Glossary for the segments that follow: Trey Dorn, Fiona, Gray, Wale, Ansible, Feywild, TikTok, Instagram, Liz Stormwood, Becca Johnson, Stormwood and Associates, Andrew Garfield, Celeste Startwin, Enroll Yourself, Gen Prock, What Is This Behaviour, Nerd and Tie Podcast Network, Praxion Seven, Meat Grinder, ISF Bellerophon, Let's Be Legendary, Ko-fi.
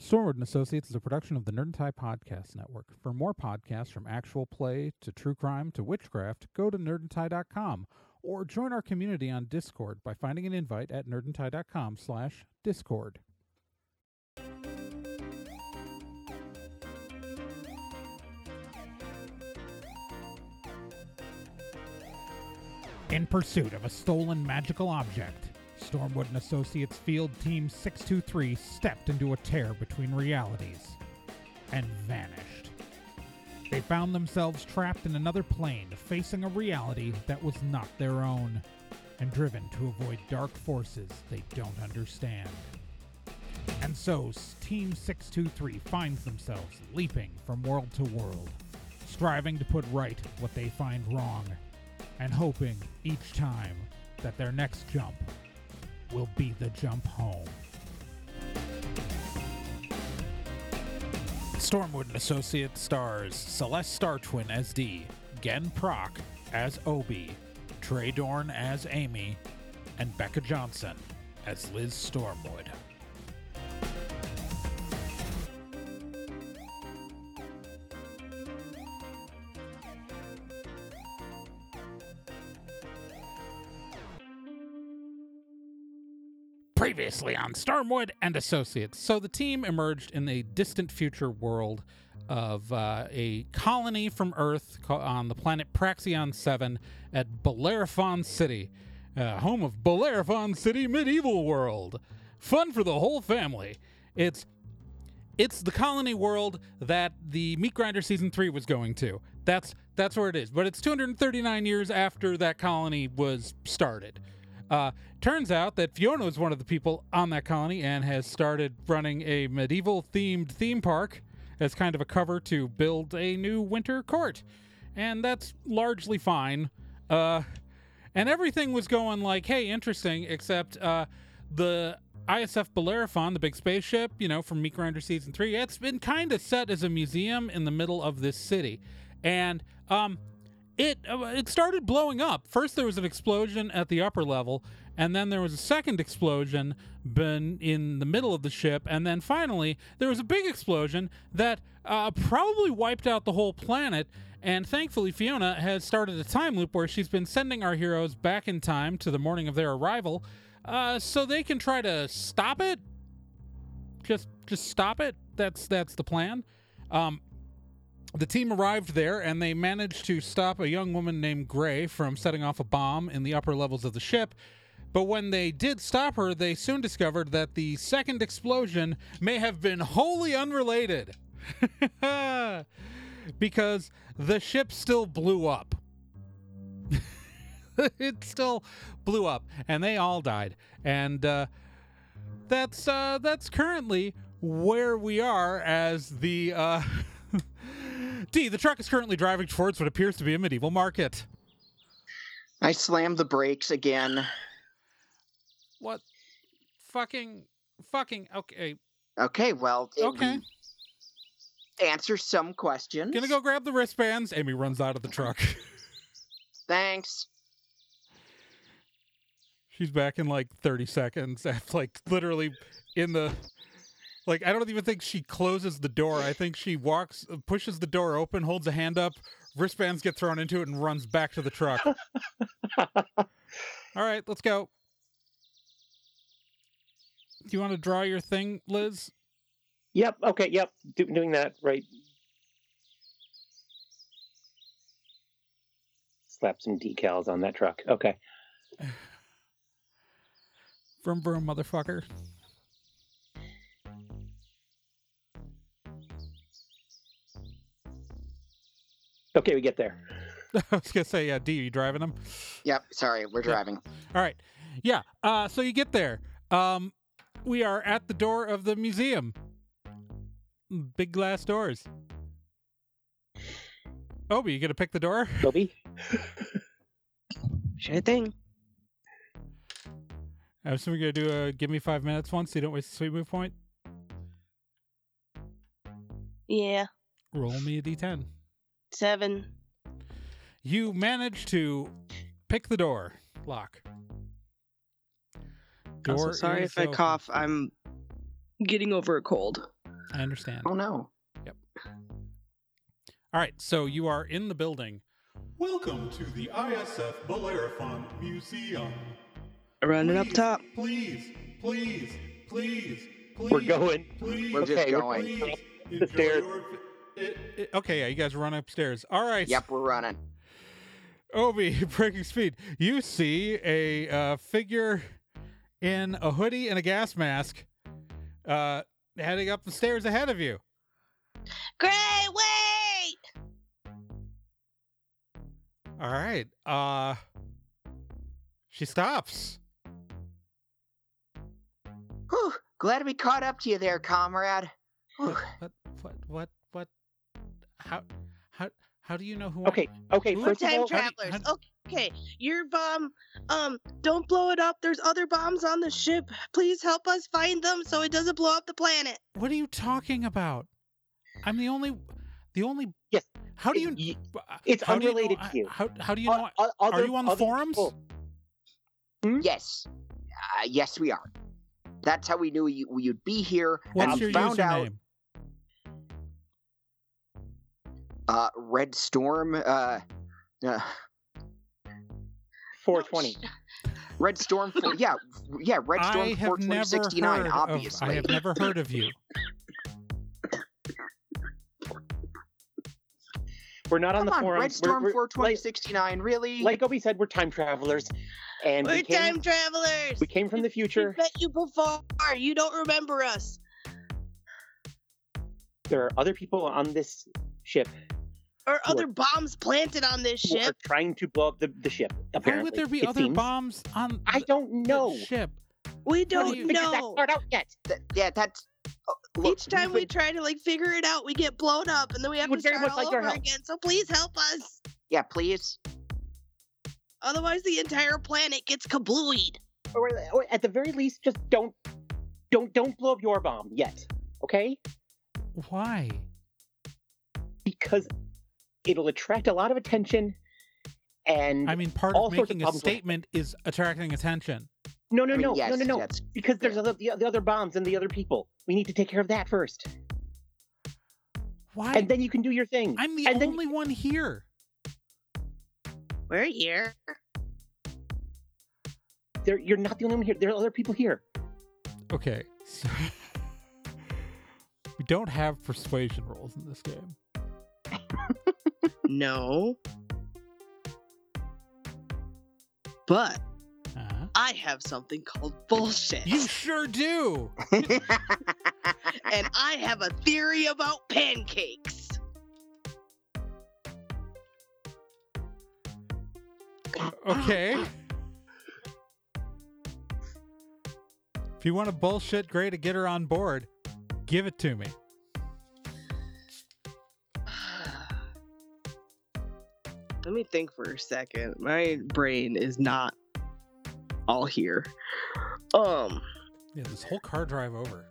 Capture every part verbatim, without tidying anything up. Stormwood and Associates is a production of the Nerd and Tie Podcast Network. For more podcasts from actual play to true crime to witchcraft, go to nerd and tie dot com or join our community on Discord by finding an invite at nerd and tie dot com slash discord. In pursuit of a stolen magical object, Stormwood and Associates Field Team six two three stepped into a tear between realities and vanished. They found themselves trapped in another plane, facing a reality that was not their own, and driven to avoid dark forces they don't understand. And so, Team six two three finds themselves leaping from world to world, striving to put right what they find wrong, and hoping each time that their next jump will be the jump home. Stormwood and Associates stars Celeste Startwin as Dee, Gen Prock as Obi, Trey Dorn as Amy, and Becca Johnson as Liz Stormwood. Previously on Stormwood and Associates. So the team emerged in a distant future world of uh, a colony from Earth on the planet Praxion Seven at Bellerophon City, uh, home of Bellerophon City Medieval World. Fun for the whole family. It's it's the colony world that the Meat Grinder season three was going to. That's that's where it is. But it's two hundred thirty-nine years after that colony was started. Uh, turns out that Fiona was one of the people on that colony and has started running a medieval-themed theme park as kind of a cover to build a new winter court. And that's largely fine. Uh, and everything was going like, hey, interesting, except uh, the I S F Bellerophon, the big spaceship, you know, from Meat Grinder Season three, it's been kind of set as a museum in the middle of this city. And, um... It uh, it started blowing up. First, there was an explosion at the upper level, and then there was a second explosion been in the middle of the ship, and then finally, there was a big explosion that uh, probably wiped out the whole planet, and thankfully, Fiona has started a time loop where she's been sending our heroes back in time to the morning of their arrival, uh, so they can try to stop it. Just just stop it. That's, that's the plan. Um... The team arrived there, and they managed to stop a young woman named Gray from setting off a bomb in the upper levels of the ship. But when they did stop her, they soon discovered that the second explosion may have been wholly unrelated. Because the ship still blew up. It still blew up, and they all died. And uh, that's, uh, that's currently where we are as the... Uh, D, the truck is currently driving towards what appears to be a medieval market. I slammed the brakes again. What? Fucking, fucking, okay. Okay, well. Okay. We answer some questions. Gonna go grab the wristbands. Amy runs out of the truck. Thanks. She's back in like thirty seconds. After, like literally in the... Like, I don't even think she closes the door. I think she walks, pushes the door open, holds a hand up, wristbands get thrown into it, and runs back to the truck. All right, let's go. Do you want to draw your thing, Liz? Yep, okay, yep. Do, doing that, right. Slap some decals on that truck. Okay. Vroom, vroom, motherfucker. Okay, we get there. I was going to say, yeah, D, are you driving them? Yep, sorry, we're driving. All right. Yeah, uh, so you get there. Um, we are at the door of the museum. Big glass doors. Obi, you going to pick the door? Obi? Sure thing. I assume we're going to do a give me five minutes one so you don't waste a sweet move point. Yeah. Roll me a D ten. Seven. You manage to pick the door lock. Door I'm so sorry if open. I cough. I'm getting over a cold. I understand. Oh, no. Yep. All right. So you are in the building. Welcome to the I S F Bellerophon Museum. Running up top. Please, please, please, please. We're going. Please, we're just okay, going. Please the stairs. Your... It, it, okay, yeah, you guys run upstairs. All right. Yep, we're running. Obi, breaking speed. You see a uh, figure in a hoodie and a gas mask uh, heading up the stairs ahead of you. Gray, wait! All right. Uh, she stops. Whew, glad we caught up to you there, comrade. What, what? What? What? What? How? How? How do you know who? Okay. I'm... Okay. Who? First of all, travelers. How do you, how do... Okay. Your bomb. Um. Don't blow it up. There's other bombs on the ship. Please help us find them so it doesn't blow up the planet. What are you talking about? I'm the only. The only. Yes. How do you? It's how unrelated do you know, to you. How? How do you know? Uh, other, are you on the forums? Hmm? Yes. Uh, yes, we are. That's how we knew you, you'd be here. What's and your found username? Out. Uh, Red Storm. Uh, uh, four twenty. Red Storm. For, yeah, yeah. Red Storm. four twenty sixty-nine. Obviously, of, I have never heard of you. We're not on Come the forum. Red Storm four twenty sixty-nine, like, really? Like Obi said, we're time travelers. And we're we came, time travelers! We came from the future. We met you before. You don't remember us. There are other people on this ship. Or other are, bombs planted on this ship. Who are trying to blow up the, the ship, apparently. Why would there be other seems? bombs on the, I don't know. the ship? We don't do you, know. That part out yet. Th- yeah, that's... Look, each time we, we try to like figure it out, we get blown up, and then we have to start all like over again. So please help us. Yeah, please. Otherwise, the entire planet gets kablooied. Or, or at the very least, just don't, don't, don't blow up your bomb yet. Okay? Why? Because it'll attract a lot of attention, and I mean, part all of making of a statement with. is attracting attention. No, no, I mean, no, yes, no, no, no, no, because there's other, the, the other bombs and the other people. We need to take care of that first. Why? And then you can do your thing. I'm the and only you... one here. We're here. There, you're not the only one here. There are other people here. Okay, so we don't have persuasion rolls in this game. No. But... Uh-huh. I have something called bullshit. You sure do. And I have a theory about pancakes. Okay. If you want a bullshit Gray to get her on board, give it to me. Let me think for a second. My brain is not all here. Um. Yeah, this whole car drive over.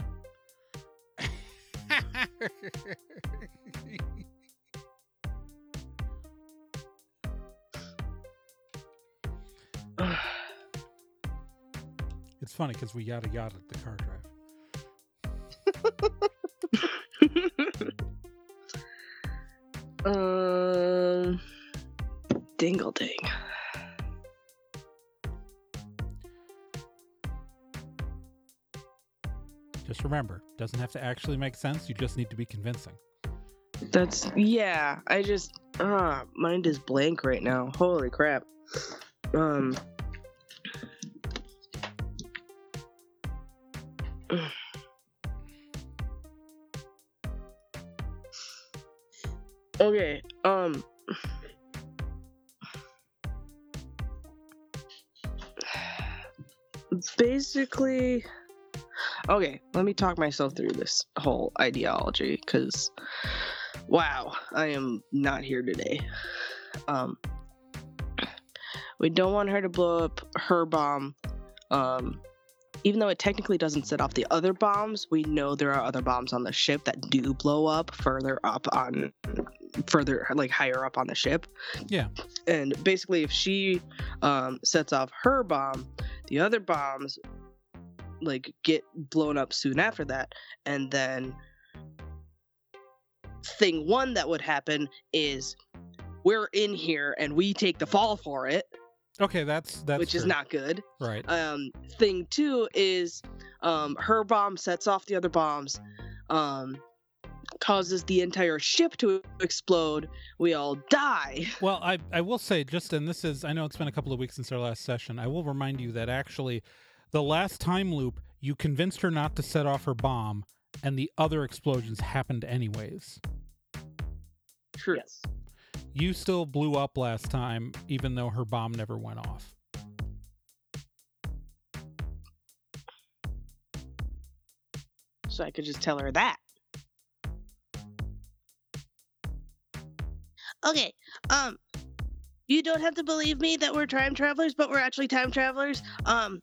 It's funny because we yada yada the car drive. um. Dingle ding. Just remember, doesn't have to actually make sense. You just need to be convincing. That's, yeah, I just, ah, uh, mind is blank right now. Holy crap. Um. Okay, um. Basically... Okay, let me talk myself through this whole ideology, because, wow, I am not here today. Um, we don't want her to blow up her bomb. Um, even though it technically doesn't set off the other bombs, we know there are other bombs on the ship that do blow up further up on, further, like, higher up on the ship. Yeah. And basically, if she um, sets off her bomb, the other bombs... like get blown up soon after that, and then thing one that would happen is we're in here and we take the fall for it. Okay, that's that's which true. Is not good. Right. Um, thing two is um, her bomb sets off the other bombs, um, causes the entire ship to explode. We all die. Well, I I will say, just, and this is, I know it's been a couple of weeks since our last session, I will remind you that actually the last time loop, you convinced her not to set off her bomb, and the other explosions happened anyways. True. Yes. You still blew up last time, even though her bomb never went off. So I could just tell her that. Okay. Um, you don't have to believe me that we're time travelers, but we're actually time travelers. Um,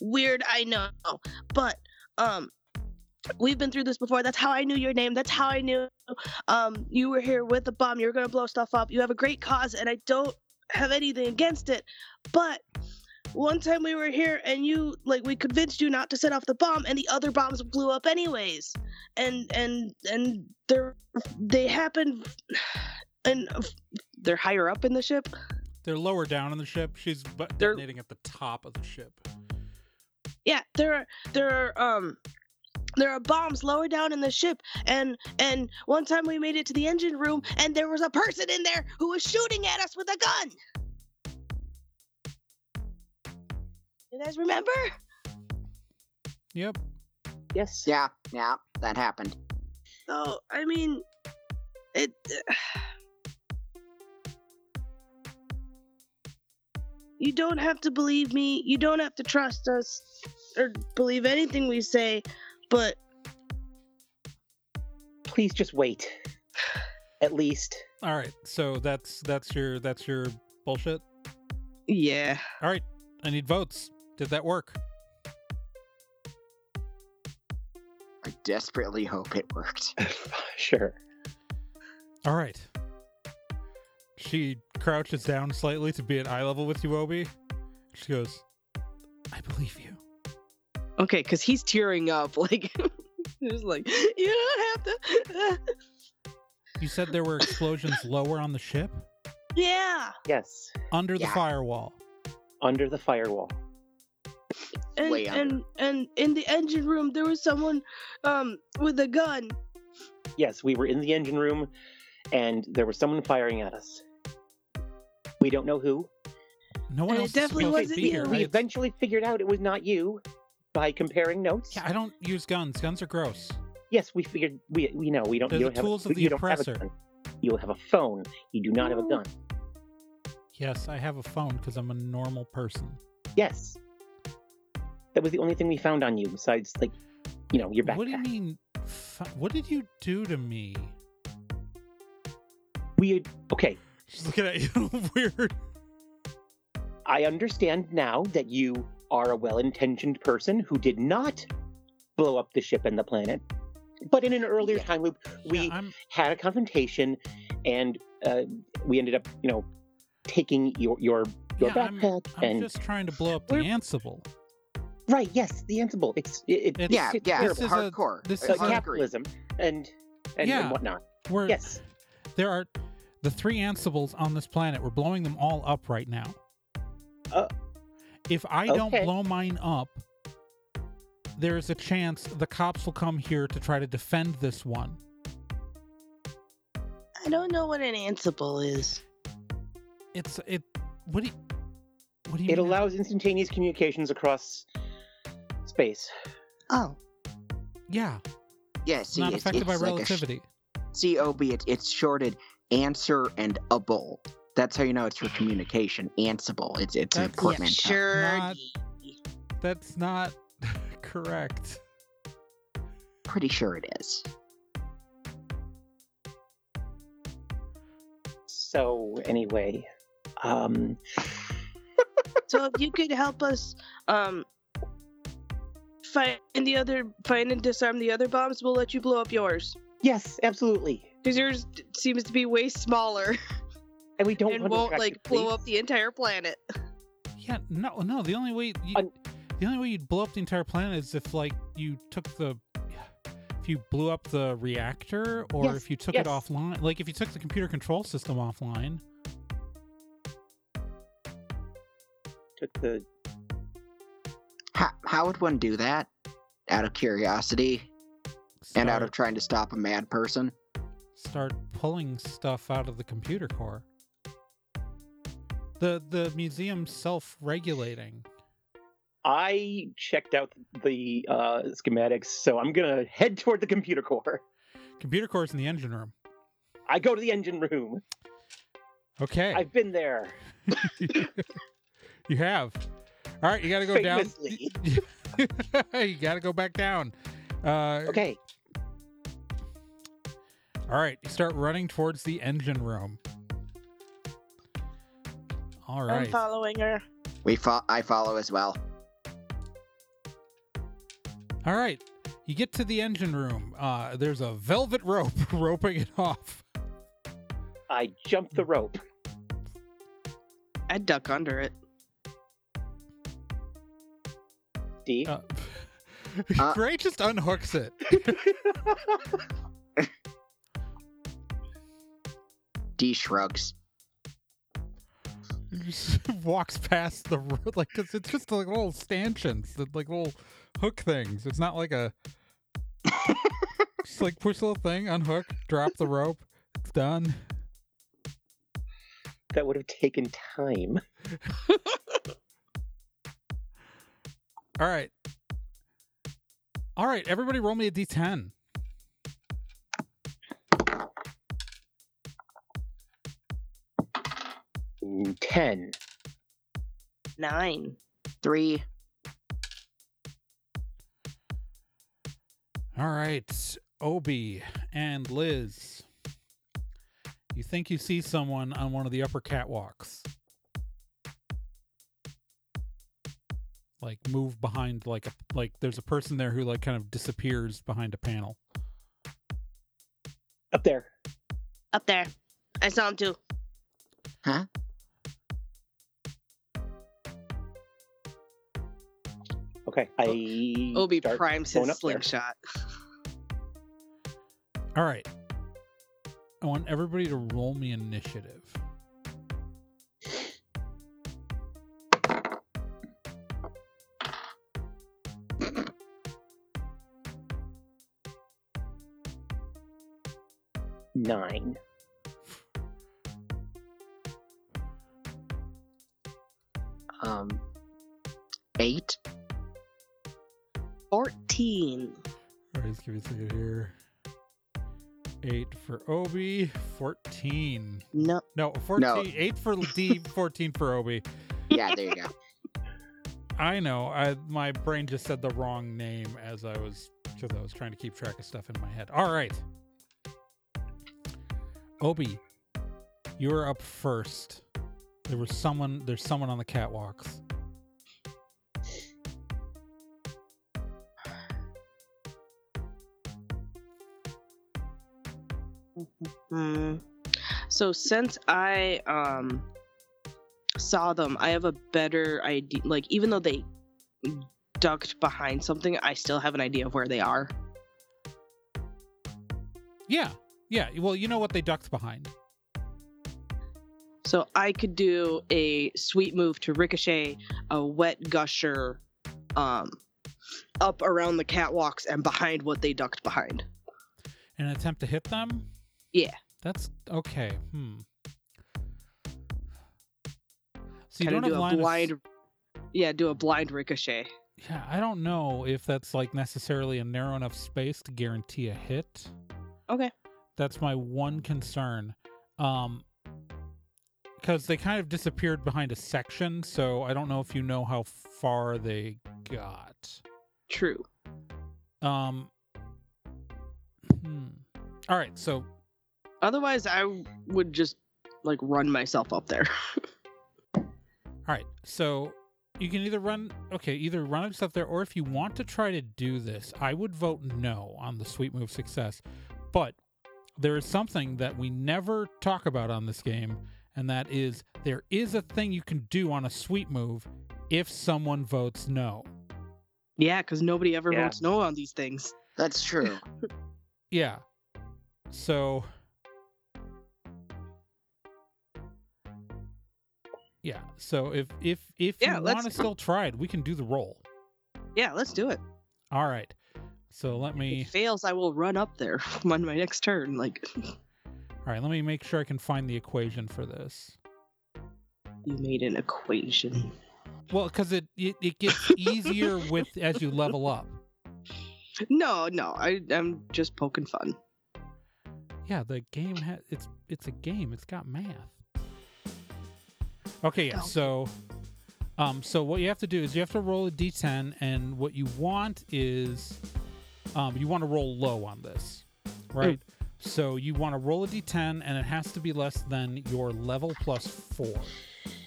weird, I know, but um. We've been through this before. That's how I knew your name. That's how I knew um, you were here with the bomb. You're going to blow stuff up. You have a great cause, and I don't have anything against it. But one time we were here, and you, like, we convinced you not to set off the bomb, and the other bombs blew up anyways. And and and they're they happen, and they're higher up in the ship. They're lower down in the ship. She's detonating at the top of the ship. Yeah, there are there are um. There are bombs lower down in the ship, and and one time we made it to the engine room, and there was a person in there who was shooting at us with a gun. You guys remember? Yep. Yes. Yeah, yeah, that happened. So, I mean, it... Uh, you don't have to believe me. You don't have to trust us or believe anything we say. But please just wait. At least. All right. So that's that's your that's your bullshit. Yeah. All right. I need votes. Did that work? I desperately hope it worked. Sure. All right. She crouches down slightly to be at eye level with you, Obi. She goes, "I believe you." Okay, because he's tearing up, like, he's like, you don't have to. You said there were explosions lower on the ship? Yeah. Yes. Under yeah. the firewall. Under the firewall. And, Way under. and and in the engine room, there was someone um, with a gun. Yes, we were in the engine room, and there was someone firing at us. We don't know who. No one and else it definitely wasn't to be you. Here. We eventually figured out it was not you. By comparing notes. Yeah, I don't use guns. Guns are gross. Yes, we figured we we know we don't. They're you don't the tools have a, of the you oppressor. Don't have a gun. You have a phone. You do not have a gun. Yes, I have a phone because I'm a normal person. Yes, that was the only thing we found on you besides, like, you know, your backpack. What do you mean? What did you do to me? Weird. Okay. She's looking at you weird. I understand now that you are a well-intentioned person who did not blow up the ship and the planet. But in an earlier yeah. time loop, we yeah, had a confrontation, and uh, we ended up, you know, taking your your, your yeah, backpack. I'm, I'm and... just trying to blow up the Ansible. Right, yes, the Ansible. It's, it, it's Yeah, it's yeah, terrible. This is hardcore. A, this is uh, capitalism and, and, yeah, and whatnot. We're, yes. There are the three Ansibles on this planet. We're blowing them all up right now. Uh, if I okay. don't blow mine up, there is a chance the cops will come here to try to defend this one. I don't know what an Ansible is. It's it. What do you? What do you? It mean? Allows instantaneous communications across space. Oh, yeah. Yeah, see, not it's, affected it's by like relativity. Sh- COB. It, it's shorted answer and a bowl. That's how you know it's your communication. Ansible. It's it's that's, an important. Yeah, sure. Not, that's not correct. Pretty sure it is. So anyway, um. so if you could help us, um, find the other, find and disarm the other bombs, we'll let you blow up yours. Yes, absolutely. Because yours seems to be way smaller. And we don't and want won't to like you, blow up the entire planet. Yeah, no, no. The only way, you, uh, the only way you'd blow up the entire planet is if, like, you took the, if if you blew up the reactor or yes. if you took yes. it offline? Like if you took the computer control system offline. Took the... How, how would one do that? Out of curiosity start, and out of trying to stop a mad person? Start pulling stuff out of the computer core. The the museum's self-regulating. I checked out the uh, schematics, so I'm going to head toward the computer core. Computer core's in the engine room. I go to the engine room. Okay. I've been there. You have. All right, you got to go Famously. down. You got to go back down. Uh, okay. All right, you start running towards the engine room. All right. I'm following her. We fo- I follow as well. All right. You get to the engine room. Uh, there's a velvet rope roping it off. I jump the rope. I duck under it. D. Uh, uh, Gray just unhooks it. D shrugs. Walks past the road, like, cause it's just like little stanchions, that like little hook things. It's not like a just like push a little thing, unhook, drop the rope, it's done. That would have taken time. All right, all right, everybody, roll me a d ten. ten nine three All right, Obi and Liz. You think you see someone on one of the upper catwalks. Like move behind like a like there's a person there who like kind of disappears behind a panel. Up there. Up there. I saw him too. Huh? Okay, I... Obi primes his slingshot. All right. I want everybody to roll me initiative. Nine. Um, eight. fourteen. All right, let's give me a second here. eight for Obi, fourteen. No. No, fourteen. No. eight for D, fourteen for Obi. Yeah, there you go. I know. I my brain just said the wrong name as I was cuz I was trying to keep track of stuff in my head. All right. Obi, you're up first. There was someone there's someone on the catwalks. Mm. So since I um saw them, I have a better idea. Like even though they ducked behind something, I still have an idea of where they are. Yeah, yeah. Well, you know what they ducked behind. So I could do a sweet move to ricochet a wet gusher um up around the catwalks and behind what they ducked behind. An attempt to hit them? Yeah. That's okay. Hmm. So you don't do a blind. Of... Yeah, do a blind ricochet. Yeah, I don't know if that's like necessarily a narrow enough space to guarantee a hit. Okay. That's my one concern. Um, because they kind of disappeared behind a section, so I don't know if you know how far they got. True. Um. Hmm. All right, so. Otherwise, I would just, like, run myself up there. All right, so you can either run... Okay, either run yourself there, or if you want to try to do this, I would vote no on the sweet move success. But there is something that we never talk about on this game, and that is there is a thing you can do on a sweet move if someone votes no. Yeah, because nobody ever yeah. votes no on these things. That's true. Yeah. So. Yeah. So if if if yeah, you want to still try it, we can do the roll. Yeah, let's do it. All right. So let me. If it fails, I will run up there on my next turn. Like. All right. Let me make sure I can find the equation for this. You made an equation. Well, because it, it it gets easier with as you level up. No, no, I I'm just poking fun. Yeah, the game has it's it's a game. It's got math. Okay, yeah. So, um, so what you have to do is you have to roll a d ten, and what you want is, um, you want to roll low on this, right? Mm. So you want to roll a d ten, and it has to be less than your level plus four.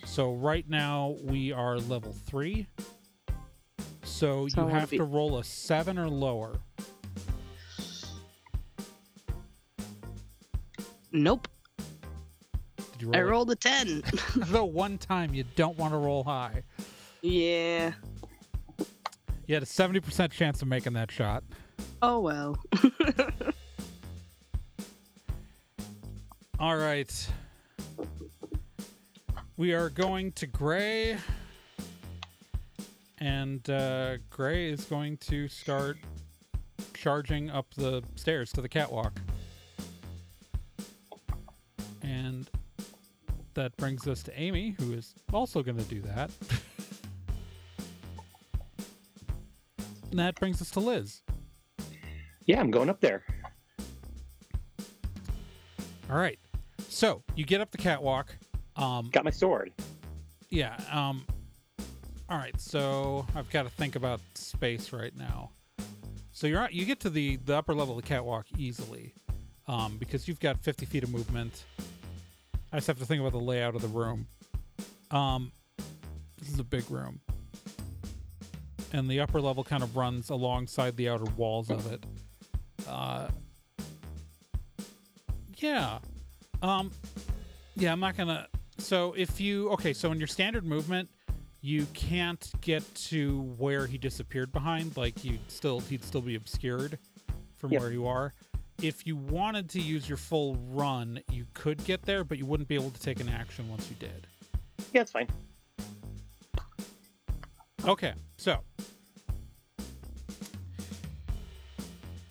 So right now we are level three. So you have to roll a seven or lower. Nope. Did you roll I rolled a ten. The one time you don't want to roll high. Yeah. You had a seventy percent chance of making that shot. Oh, well. All right. We are going to Gray. And uh, Gray is going to start charging up the stairs to the catwalk. And that brings us to Amy, who is also going to do that. And that brings us to Liz. Yeah, I'm going up there. All right. So you get up the catwalk. Um, Got my sword. Yeah. Um, all right, so I've got to think about space right now. So you're out, you get to the, the upper level of the catwalk easily um, because you've got fifty feet of movement. I just have to think about the layout of the room. Um, this is a big room. And the upper level kind of runs alongside the outer walls of it. Uh, yeah. Um, yeah, I'm not going to... So if you... Okay, so in your standard movement... You can't get to where he disappeared behind. Like you'd still, he'd still be obscured from yep. where you are. If you wanted to use your full run, you could get there, but you wouldn't be able to take an action once you did. Yeah, it's fine. Okay, so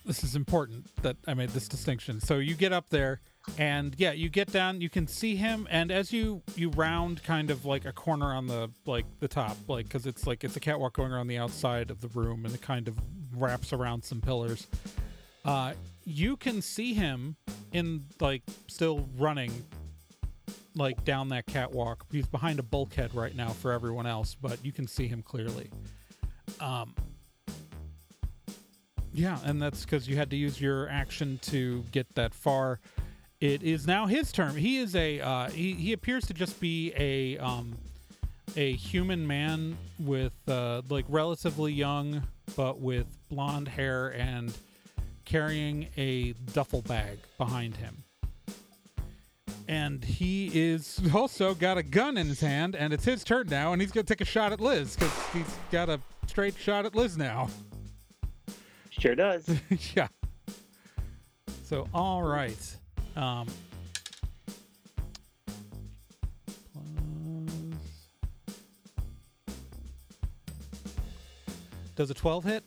this is important that I made this distinction. So you get up there. And yeah, you get down, you can see him, and as you, you round kind of like a corner on the like the top, like because it's like it's a catwalk going around the outside of the room, and it kind of wraps around some pillars. Uh, you can see him in like still running, like down that catwalk. He's behind a bulkhead right now for everyone else, but you can see him clearly. Um. Yeah, and that's because you had to use your action to get that far. It is now his turn. He is a uh, he. He appears to just be a um, a human man with uh, like relatively young, but with blonde hair and carrying a duffel bag behind him. And he is also got a gun in his hand, and it's his turn now. And he's gonna take a shot at Liz because he's got a straight shot at Liz now. Sure does. Yeah. So all right. Um, plus... Does a twelve hit?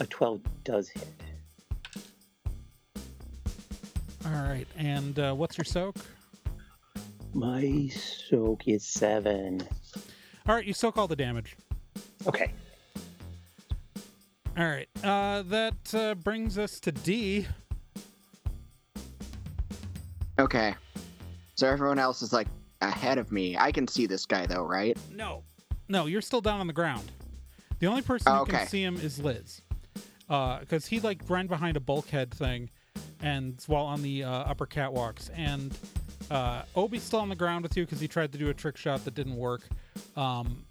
A twelve does hit. All right, and uh, what's your soak? My soak is seven. All right, you soak all the damage. Okay. All right, uh, that uh, brings us to D. Okay, so everyone else is like ahead of me. I can see this guy though, right? No, no, you're still down on the ground. The only person oh, who okay. can see him is Liz, because uh, he like ran behind a bulkhead thing, and while on the uh, upper catwalks, and uh, Obi's still on the ground with you because he tried to do a trick shot that didn't work. Um,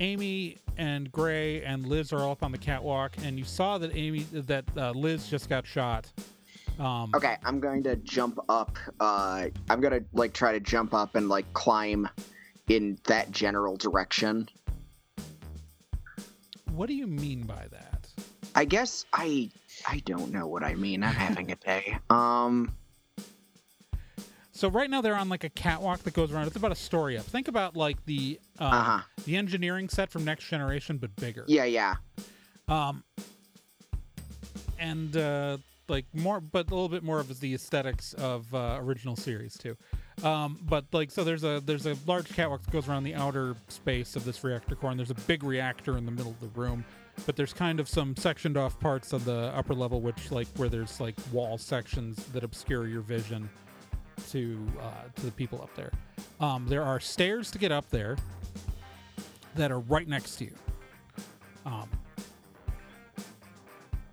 Amy and Gray and Liz are all up on the catwalk, and you saw that Amy that uh, Liz just got shot. Um, okay, I'm going to jump up. Uh, I'm going to, like, try to jump up and, like, climb in that general direction. What do you mean by that? I guess I I don't know what I mean. I'm having a day. Um. So right now they're on like a catwalk that goes around. It's about a story up. Think about like the uh, uh-huh. the engineering set from Next Generation, but bigger. Yeah, yeah. Um. And uh, like more, but a little bit more of the aesthetics of uh, original series too. Um, but like, so there's a there's a large catwalk that goes around the outer space of this reactor core, and there's a big reactor in the middle of the room. But there's kind of some sectioned off parts on the upper level, which like where there's like wall sections that obscure your vision to uh, to the people up there. Um, there are stairs to get up there that are right next to you. Um,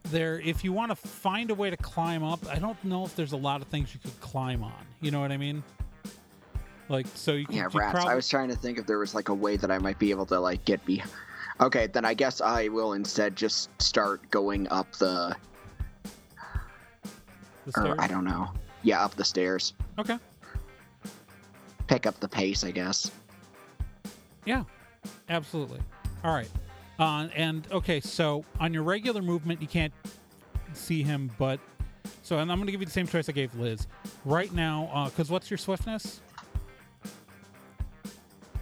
there, if you want to find a way to climb up, I don't know if there's a lot of things you could climb on. You know what I mean? Like so you can. Yeah, you rats. Probably... I was trying to think if there was like a way that I might be able to like get behind. Okay, then I guess I will instead just start going up the... the stairs? Or, I don't know. Yeah, up the stairs. Okay. Pick up the pace, I guess. Yeah, absolutely. All right. Uh, and, okay, so on your regular movement, you can't see him, but... So, and I'm going to give you the same choice I gave Liz. Right now, because uh, what's your swiftness?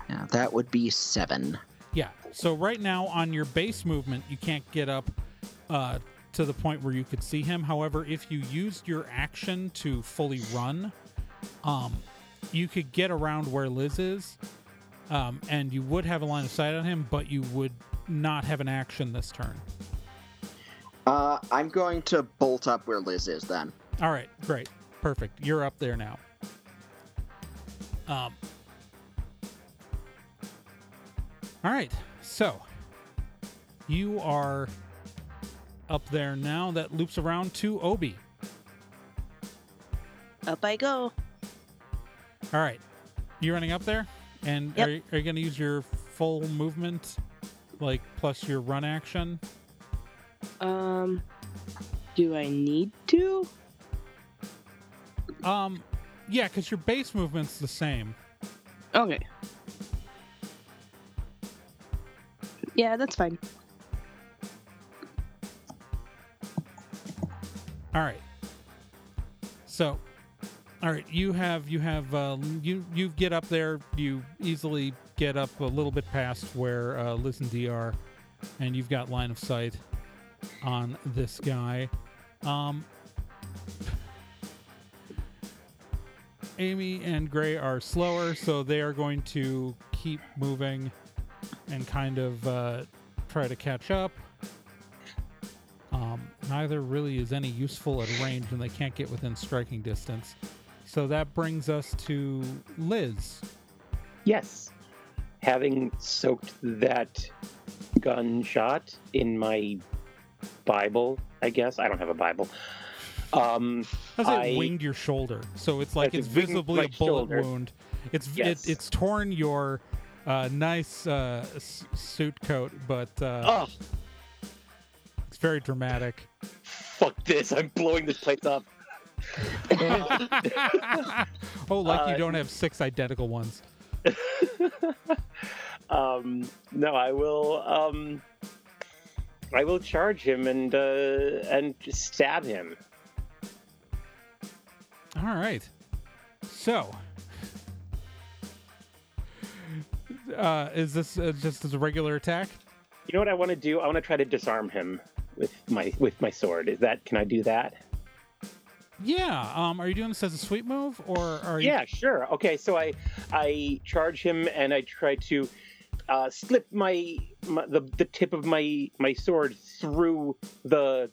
Now, that would be seven. Yeah, so right now on your base movement, you can't get up uh, to the point where you could see him. However, if you used your action to fully run, um, you could get around where Liz is, um, and you would have a line of sight on him, but you would not have an action this turn. Uh, I'm going to bolt up where Liz is then. All right, great. Perfect. You're up there now. Um. All right, so you are up there now. That loops around to Obi. Up I go. All right, you running up there? And yep. are, you, are you going to use your full movement, like, plus your run action? Um, do I need to? Um, yeah, because your base movement's the same. Okay. Yeah, that's fine. All right. So, all right, you have you have uh, you you get up there. You easily get up a little bit past where uh, Liz and D are, and you've got line of sight on this guy. Um, Amy and Gray are slower, so they are going to keep moving and kind of uh, try to catch up. Um, neither really is any useful at range, and they can't get within striking distance. So that brings us to Liz. Yes. Having soaked that gunshot in my Bible, I guess. I don't have a Bible. Um, I, I it winged your shoulder. So it's like it's visibly a bullet shoulder. wound. It's yes. it, It's torn your... Uh, nice uh, s- suit coat, but uh, oh. It's very dramatic. Fuck this! I'm blowing this place up. oh, like uh, you don't have six identical ones. um, no, I will. Um, I will charge him and uh, and just stab him. All right. So. Uh, is this uh, just as a regular attack? You know what I want to do? I want to try to disarm him with my with my sword. Is that can I do that? Yeah. Um, are you doing this as a sweep move or are you? Yeah, sure. Okay, so I I charge him and I try to uh, slip my, my the the tip of my my sword through the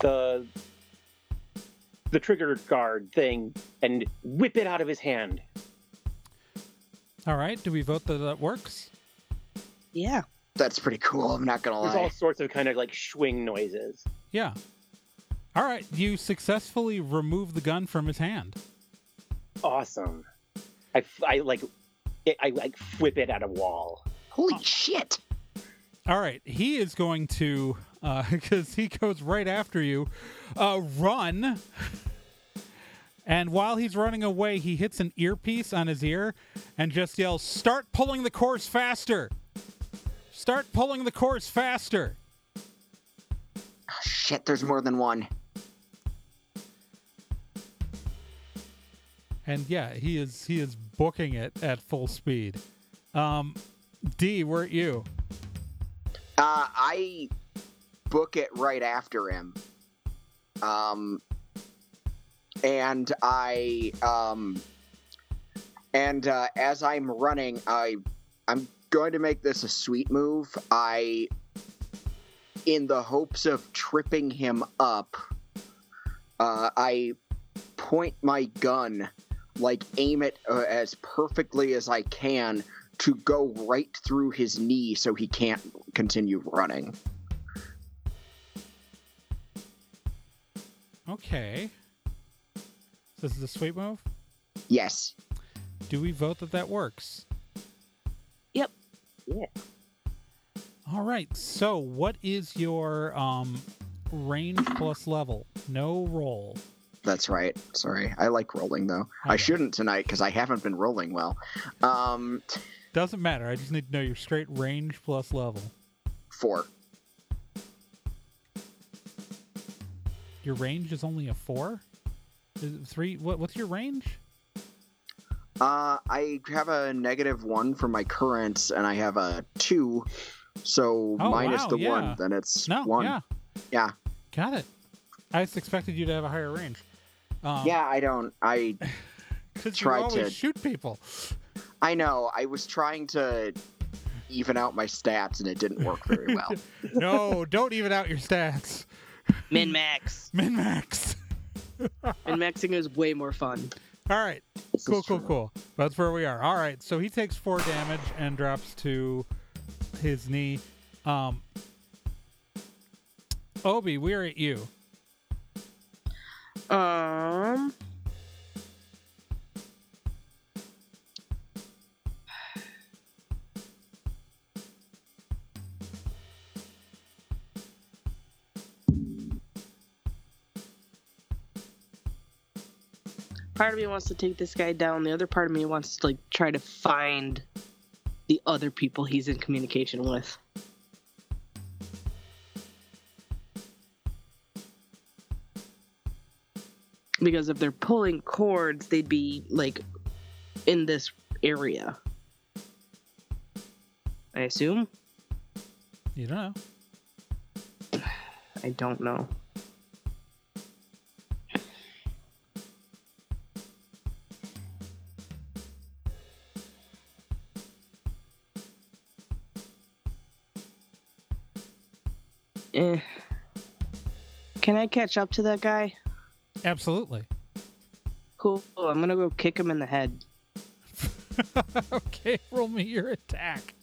the the trigger guard thing and whip it out of his hand. All right. Do we vote that that works? Yeah. That's pretty cool. I'm not going to lie. There's all sorts of kind of like swing noises. Yeah. All right. You successfully remove the gun from his hand. Awesome. I, I like it, I like whip it at a wall. Holy oh. shit. All right. He is going to, uh, because he goes right after you, uh, run. And while he's running away, he hits an earpiece on his ear and just yells, "Start pulling the cores faster! Start pulling the cores faster!" Shit, there's more than one. And yeah, he is he is booking it at full speed. Um, D, weren't you? Uh, I book it right after him. Um, and I um, and uh, as I'm running, I I'm going to make this a sweet move. I, in the hopes of tripping him up, uh, I point my gun, like aim it uh, as perfectly as I can to go right through his knee so he can't continue running. Okay. So this is a sweet move? Yes. Do we vote that that works? Yep. Yeah. All right. So what is your um, range plus level? No roll. That's right. Sorry. I like rolling, though. Okay. I shouldn't tonight because I haven't been rolling well. Um, Doesn't matter. I just need to know your straight range plus level. Four. Your range is only a four? Three? What, what's your range? Uh, I have a negative one for my currents, and I have a two. So oh, minus wow, the yeah. one, then it's no, one. Yeah. yeah. Got it. I just expected you to have a higher range. Um, yeah, I don't. I tried you always to shoot people. I know. I was trying to even out my stats, and it didn't work very well. No, don't even out your stats. Min max. Min max. Min maxing is way more fun. All right. This cool, cool, true. cool. That's where we are. All right. So he takes four damage and drops to his knee. Um, Obi, we're at you. Um. Part of me wants to take this guy down. The other part of me wants to like try to find the other people he's in communication with. Because if they're pulling cords, they'd be, like, in this area. I assume? You don't know. I don't know. Eh. Can I catch up to that guy? Absolutely. Cool. Oh, I'm going to go kick him in the head. Okay, roll me your attack.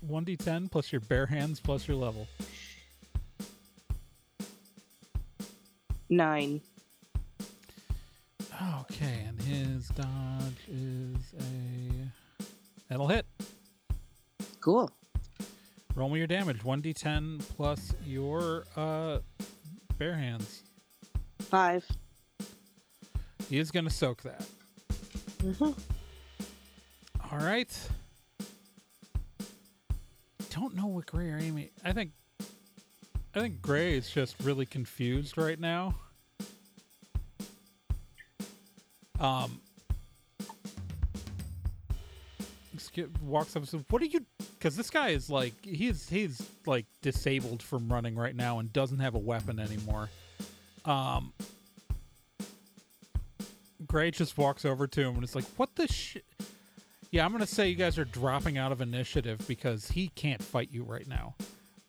one d ten plus your bare hands plus your level. Nine. Okay, and his dodge is a... That'll hit. Cool. Roll me your damage. one d ten plus your uh, bare hands. Five. He is going to soak that. Mm-hmm. All right. Don't know what Gray or Amy... I think, I think Gray is just really confused right now. Um... walks up and says, what are you, because this guy is like he's he's like disabled from running right now and doesn't have a weapon anymore. um Gray just walks over to him and it's like, what the shit? Yeah, I'm gonna say you guys are dropping out of initiative because he can't fight you right now.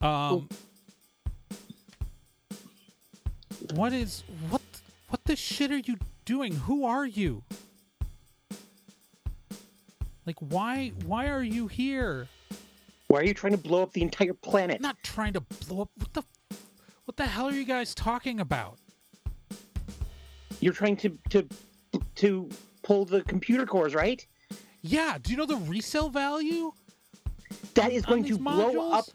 um Ooh. what is what what the shit are you doing? Who are you? Like, why why are you here? Why are you trying to blow up the entire planet? I'm not trying to blow up. What the what the hell are you guys talking about? You're trying to to to pull the computer cores, right? Yeah. Do you know the resale value? That is going to modules? blow up.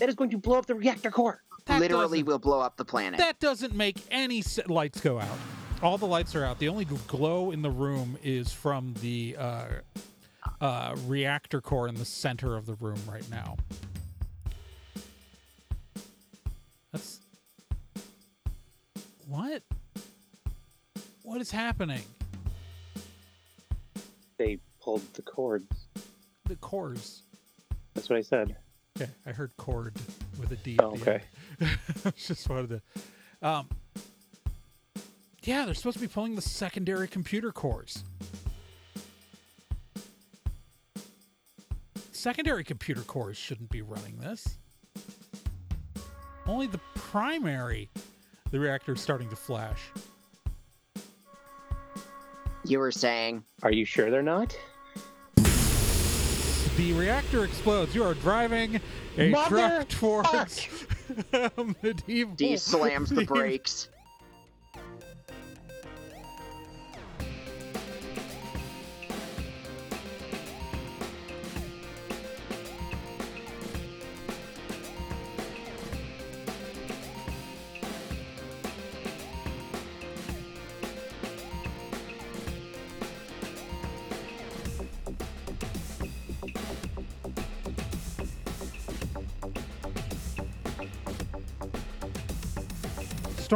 That is going to blow up the reactor core. That literally will blow up the planet. That doesn't make any sense. Lights go out. All the lights are out. The only glow in the room is from the. Uh, Uh, reactor core in the center of the room right now. What is happening? They pulled the cords. The cores. That's what I said. Okay, I heard cord with a D. Oh, okay. Just wanted to. Um, yeah, they're supposed to be pulling the secondary computer cores. Secondary computer cores shouldn't be running this. Only the primary. The reactor's starting to flash. You were saying? Are you sure they're not? The reactor explodes. You are driving a Mother truck towards medieval. D slams the brakes.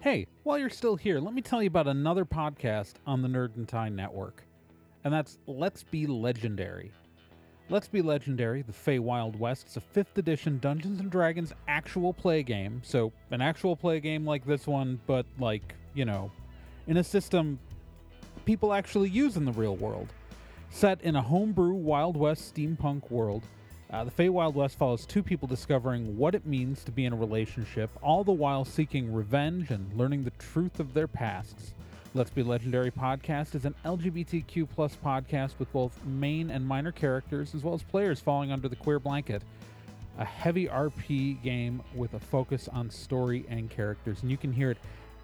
Hey, while you're still here, let me tell you about another podcast on the Nerd and Tie Network, and that's Let's Be Legendary. Let's Be Legendary, the Feywild West, is a fifth edition Dungeons and Dragons actual play game, so an actual play game like this one, but like, you know, in a system people actually use in the real world. Set in a homebrew Wild West steampunk world, Uh, the Feywild West follows two people discovering what it means to be in a relationship, all the while seeking revenge and learning the truth of their pasts. Let's Be Legendary podcast is an L G B T Q plus podcast with both main and minor characters, as well as players falling under the queer blanket. A heavy R P game with a focus on story and characters. And you can hear it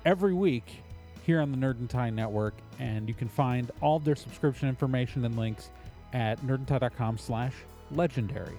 every week here on the Nerd and Tie Network, and you can find all of their subscription information and links at nerd and tie dot com slash legendary.